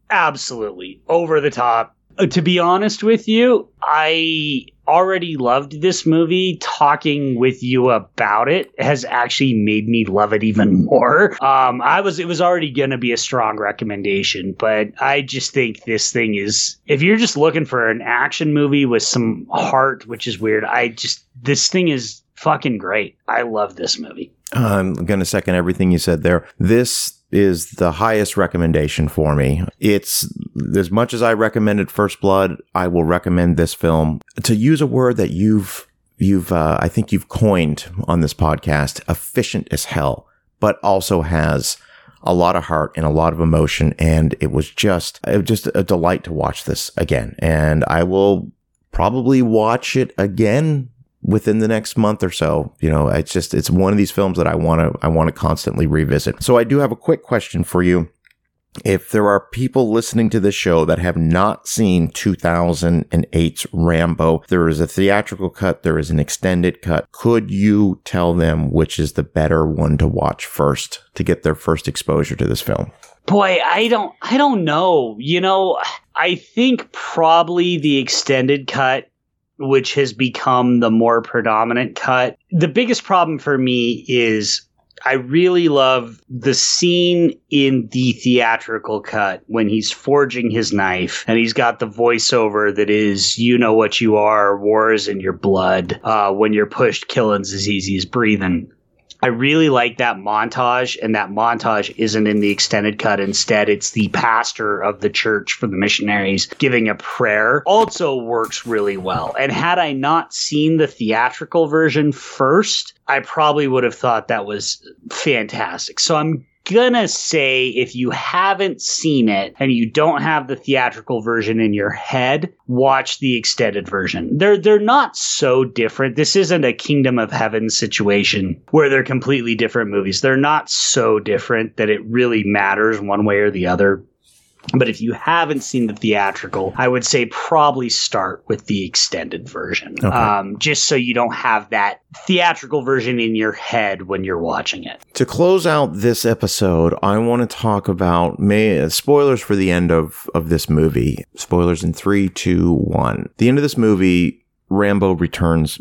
absolutely, over the top. To be honest with you, I already loved this movie. Talking with you about it has actually made me love it even more. It was already going to be a strong recommendation, but I just think this thing is, if you're just looking for an action movie with some heart, which is weird, this thing is fucking great. I love this movie. I'm going to second everything you said there. This is the highest recommendation for me. It's, as much as I recommended First Blood, I will recommend this film. To use a word that you've I think you've coined on this podcast, efficient as hell, but also has a lot of heart and a lot of emotion. And it was just a delight to watch this again. And I will probably watch it again within the next month or so. It's one of these films that I want to constantly revisit. So I do have a quick question for you. If there are people listening to this show that have not seen 2008's Rambo, there is a theatrical cut, there is an extended cut. Could you tell them which is the better one to watch first to get their first exposure to this film? Boy, I don't know. I think probably the extended cut, which has become the more predominant cut. The biggest problem for me is I really love the scene in the theatrical cut when he's forging his knife and he's got the voiceover that is, you know what you are, war is in your blood. When you're pushed, killing's as easy as breathing. I really like that montage, and that montage isn't in the extended cut. Instead, it's the pastor of the church for the missionaries giving a prayer. Also works really well. And had I not seen the theatrical version first, I probably would have thought that was fantastic. So I'm gonna say, if you haven't seen it and you don't have the theatrical version in your head, watch the extended version. They're not so different. This isn't a Kingdom of Heaven situation where they're completely different movies. They're not so different that it really matters one way or the other. But if you haven't seen the theatrical, I would say probably start with the extended version, okay, just so you don't have that theatrical version in your head when you're watching it. To close out this episode, I want to talk about spoilers for the end of this movie. Spoilers in 3, 2, 1. The end of this movie, Rambo returns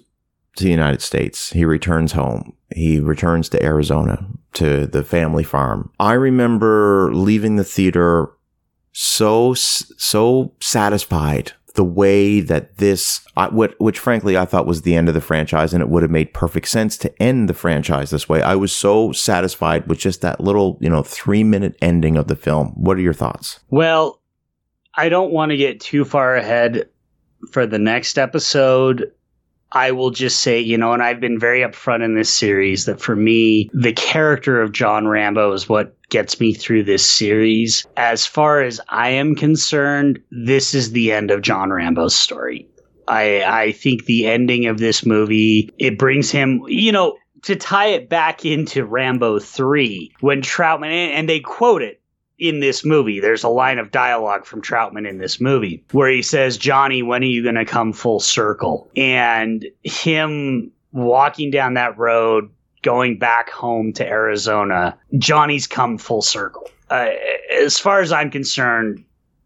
to the United States. He returns home. He returns to Arizona, to the family farm. I remember leaving the theater so satisfied the way that which frankly I thought was the end of the franchise, and it would have made perfect sense to end the franchise this way. I was so satisfied with just that little, 3-minute ending of the film. What are your thoughts? Well, I don't want to get too far ahead for the next episode. I will just say, and I've been very upfront in this series that for me, the character of John Rambo is what gets me through this series. As far as I am concerned, this is the end of John Rambo's story. I think the ending of this movie, it brings him, to tie it back into Rambo 3, when Trautman, and they quote it in this movie, there's a line of dialogue from Trautman in this movie where he says, Johnny, when are you going to come full circle? And him walking down that road, going back home to Arizona, Johnny's come full circle. As far as I'm concerned,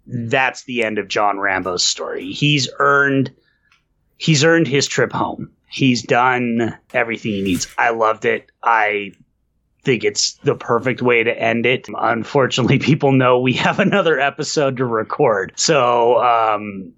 that's the end of John Rambo's story. He's earned his trip home. He's done everything he needs. I loved it. I think it's the perfect way to end it. Unfortunately, people know we have another episode to record. So,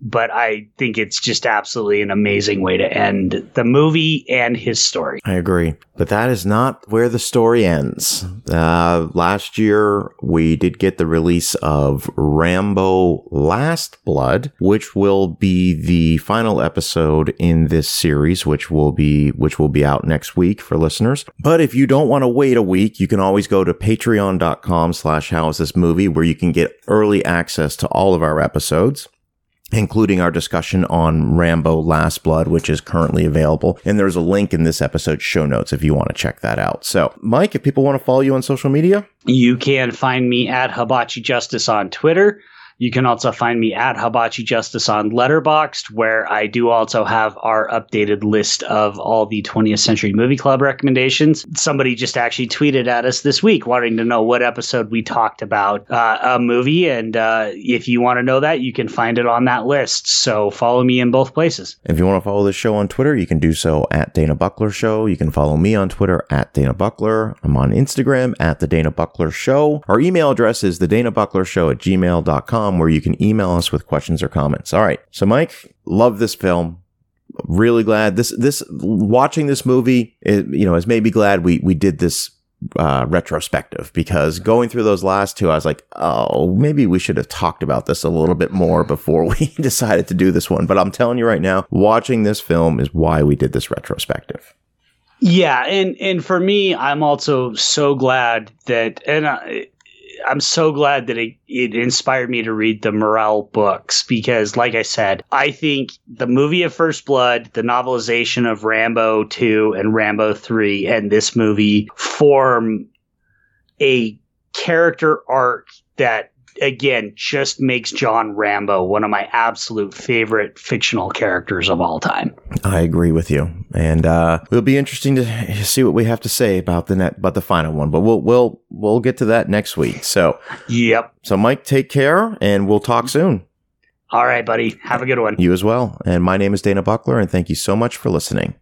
but I think it's just absolutely an amazing way to end the movie and his story. I agree. But that is not where the story ends. Last year, we did get the release of Rambo Last Blood, which will be the final episode in this series, which will be out next week for listeners. But if you don't want to wait a week, you can always go to patreon.com/howisthismovie, where you can get early access to all of our episodes, including our discussion on Rambo Last Blood, which is currently available. And there's a link in this episode's show notes if you want to check that out. So, Mike, if people want to follow you on social media? You can find me at Hibachi Justice on Twitter. You can also find me at Hibachi Justice on Letterboxd, where I do also have our updated list of all the 20th Century Movie Club recommendations. Somebody just actually tweeted at us this week wanting to know what episode we talked about a movie. And if you want to know that, you can find it on that list. So follow me in both places. If you want to follow this show on Twitter, you can do so at Dana Buckler Show. You can follow me on Twitter at Dana Buckler. I'm on Instagram at The Dana Buckler Show. Our email address is thedanabucklershow@gmail.com. where you can email us with questions or comments. All right. So, Mike, love this film. Really glad this watching this movie, has made me glad we did this retrospective, because going through those last two, I was like, oh, maybe we should have talked about this a little bit more before we decided to do this one. But I'm telling you right now, watching this film is why we did this retrospective. Yeah. And for me, I'm also so glad that, I'm so glad that it inspired me to read the Morrell books, because, like I said, I think the movie of First Blood, the novelization of Rambo 2 and Rambo 3, and this movie form a character arc that, again, just makes John Rambo one of my absolute favorite fictional characters of all time. I agree with you, and it'll be interesting to see what we have to say about the final one. But we'll get to that next week. So, yep. So, Mike, take care, and we'll talk soon. All right, buddy. Have a good one. You as well. And my name is Dana Buckler, and thank you so much for listening.